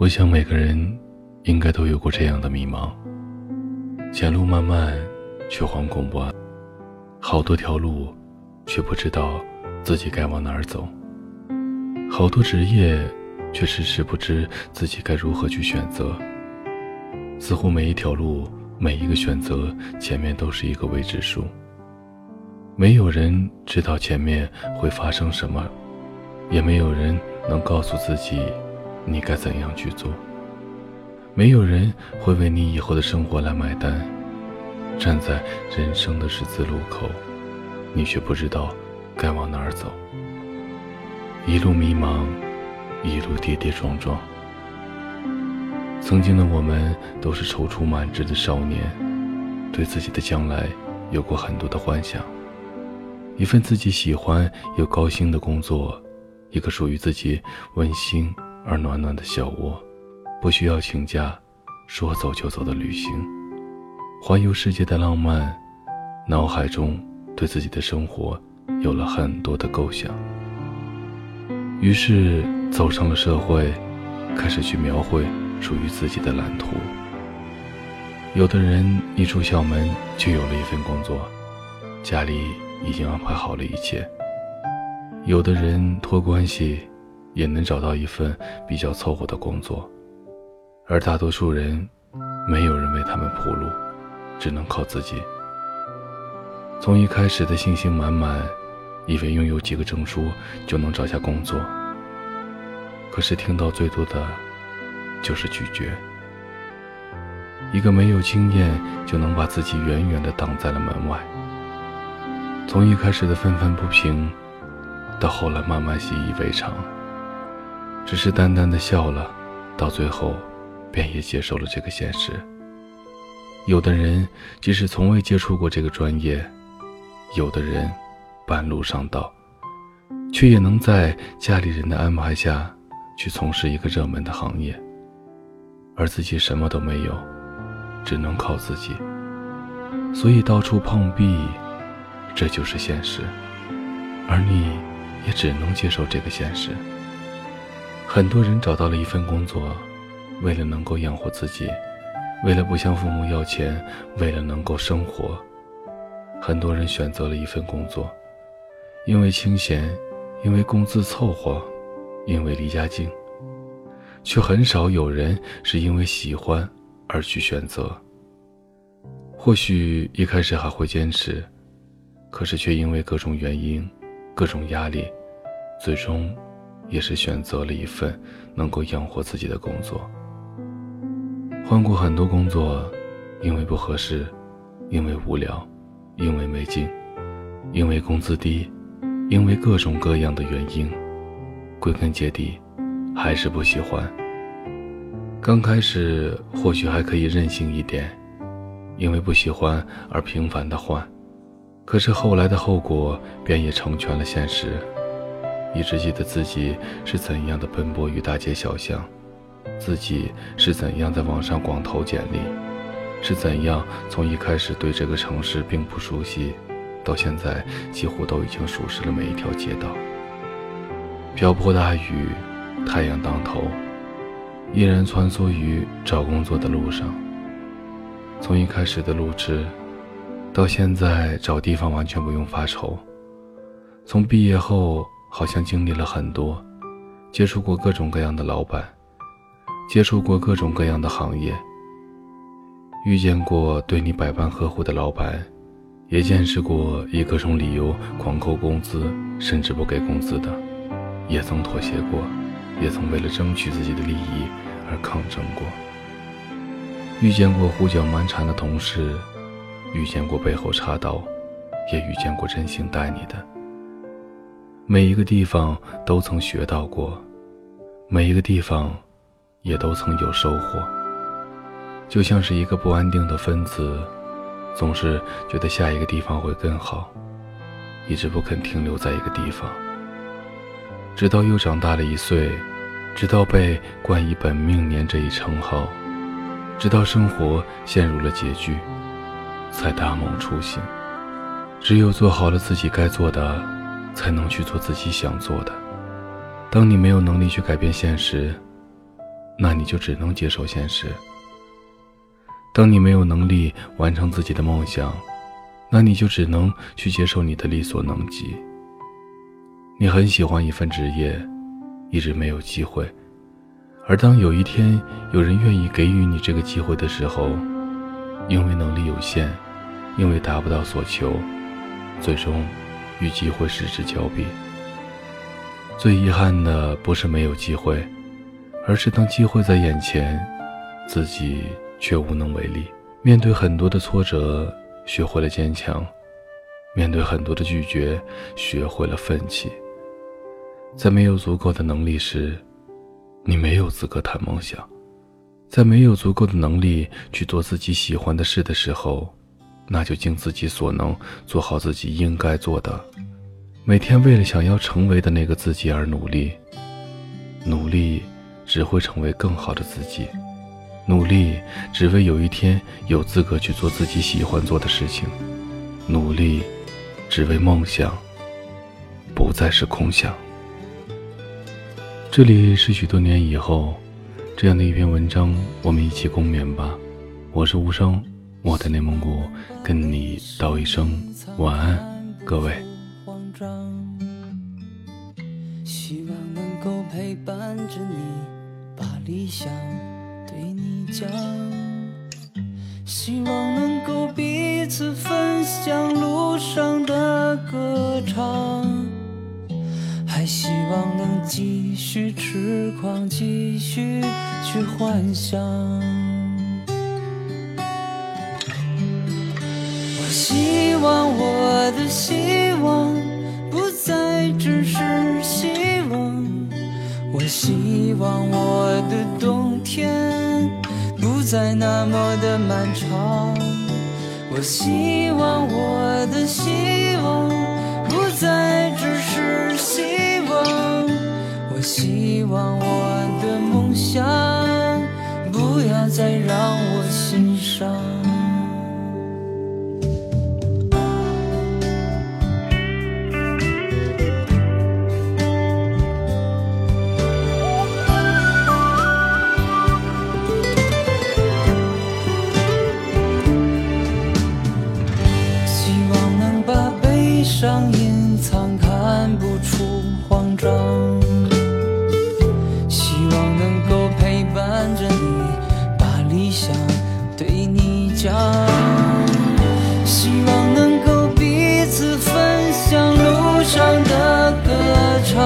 我想每个人应该都有过这样的迷茫，前路漫漫却惶恐不安，好多条路却不知道自己该往哪儿走，好多职业却迟迟不知自己该如何去选择，似乎每一条路每一个选择前面都是一个未知数，没有人知道前面会发生什么，也没有人能告诉自己你该怎样去做，没有人会为你以后的生活来买单。站在人生的十字路口，你却不知道该往哪儿走，一路迷茫，一路跌跌撞撞。曾经的我们都是踌躇满志的少年，对自己的将来有过很多的幻想，一份自己喜欢又高薪的工作，一个属于自己温馨而暖暖的小窝，不需要请假，说走就走的旅行，环游世界的浪漫。脑海中对自己的生活有了很多的构想，于是走上了社会，开始去描绘属于自己的蓝图。有的人一出校门就有了一份工作，家里已经安排好了一切，有的人托关系也能找到一份比较凑合的工作，而大多数人没有人为他们铺路，只能靠自己。从一开始的信心满满，以为拥有几个证书就能找下工作，可是听到最多的就是拒绝。一个没有经验就能把自己远远地挡在了门外，从一开始的愤愤不平，到后来慢慢习以为常，只是淡淡的笑了，到最后便也接受了这个现实。有的人即使从未接触过这个专业，有的人半路上道，却也能在家里人的安排下去从事一个热门的行业，而自己什么都没有，只能靠自己，所以到处碰壁，这就是现实，而你也只能接受这个现实。很多人找到了一份工作，为了能够养活自己，为了不向父母要钱，为了能够生活，很多人选择了一份工作，因为清闲，因为工资凑合，因为离家近，却很少有人是因为喜欢而去选择。或许一开始还会坚持，可是却因为各种原因，各种压力，最终也是选择了一份能够养活自己的工作。换过很多工作，因为不合适，因为无聊，因为没劲，因为工资低，因为各种各样的原因，归根结底还是不喜欢。刚开始或许还可以任性一点，因为不喜欢而频繁地换，可是后来的后果便也成全了现实。一直记得自己是怎样的奔波于大街小巷，自己是怎样在网上广投简历，是怎样从一开始对这个城市并不熟悉，到现在几乎都已经熟悉了每一条街道。瓢泼大雨，太阳当头，依然穿梭于找工作的路上。从一开始的路痴，到现在找地方完全不用发愁。从毕业后好像经历了很多，接触过各种各样的老板，接触过各种各样的行业，遇见过对你百般呵护的老板，也见识过以各种理由狂扣工资甚至不给工资的，也曾妥协过，也曾为了争取自己的利益而抗争过，遇见过胡搅蛮缠的同事，遇见过背后插刀，也遇见过真心待你的。每一个地方都曾学到过，每一个地方也都曾有收获。就像是一个不安定的分子，总是觉得下一个地方会更好，一直不肯停留在一个地方，直到又长大了1岁，直到被冠以本命年这一称号，直到生活陷入了拮据，才大梦初醒。只有做好了自己该做的，才能去做自己想做的。当你没有能力去改变现实，那你就只能接受现实。当你没有能力完成自己的梦想，那你就只能去接受你的力所能及。你很喜欢一份职业，一直没有机会，而当有一天有人愿意给予你这个机会的时候，因为能力有限，因为达不到所求，最终与机会失之交臂。最遗憾的不是没有机会，而是当机会在眼前，自己却无能为力。面对很多的挫折，学会了坚强；面对很多的拒绝，学会了奋起。在没有足够的能力时，你没有资格谈梦想；在没有足够的能力去做自己喜欢的事的时候，那就尽自己所能，做好自己应该做的。每天为了想要成为的那个自己而努力，努力只会成为更好的自己，努力只为有一天有资格去做自己喜欢做的事情，努力只为梦想不再是空想。这里是许多年以后这样的一篇文章，我们一起共勉吧。我是无声，我在内蒙古跟你道一声晚安，各位。希望能够陪伴着你，把理想对你讲，希望能够彼此分享路上的歌唱，还希望能继续痴狂，继续去幻想。我希望我的希望不再只是希望，我希望我的冬天不再那么的漫长，我希望我的希望不再只是希望，我希望我的梦想不要再让我心伤。隐藏看不出慌张，希望能够陪伴着你，把理想对你讲，希望能够彼此分享路上的歌唱，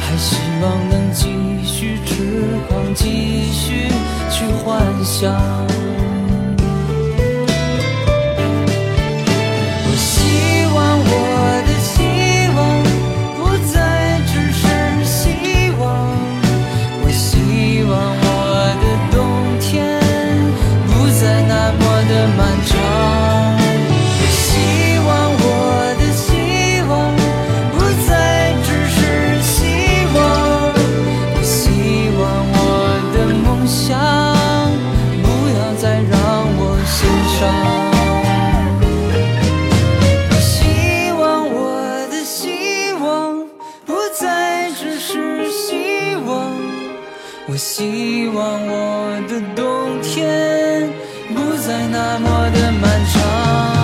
还希望能继续痴狂，继续去幻想。我希望我的冬天不再那么的漫长。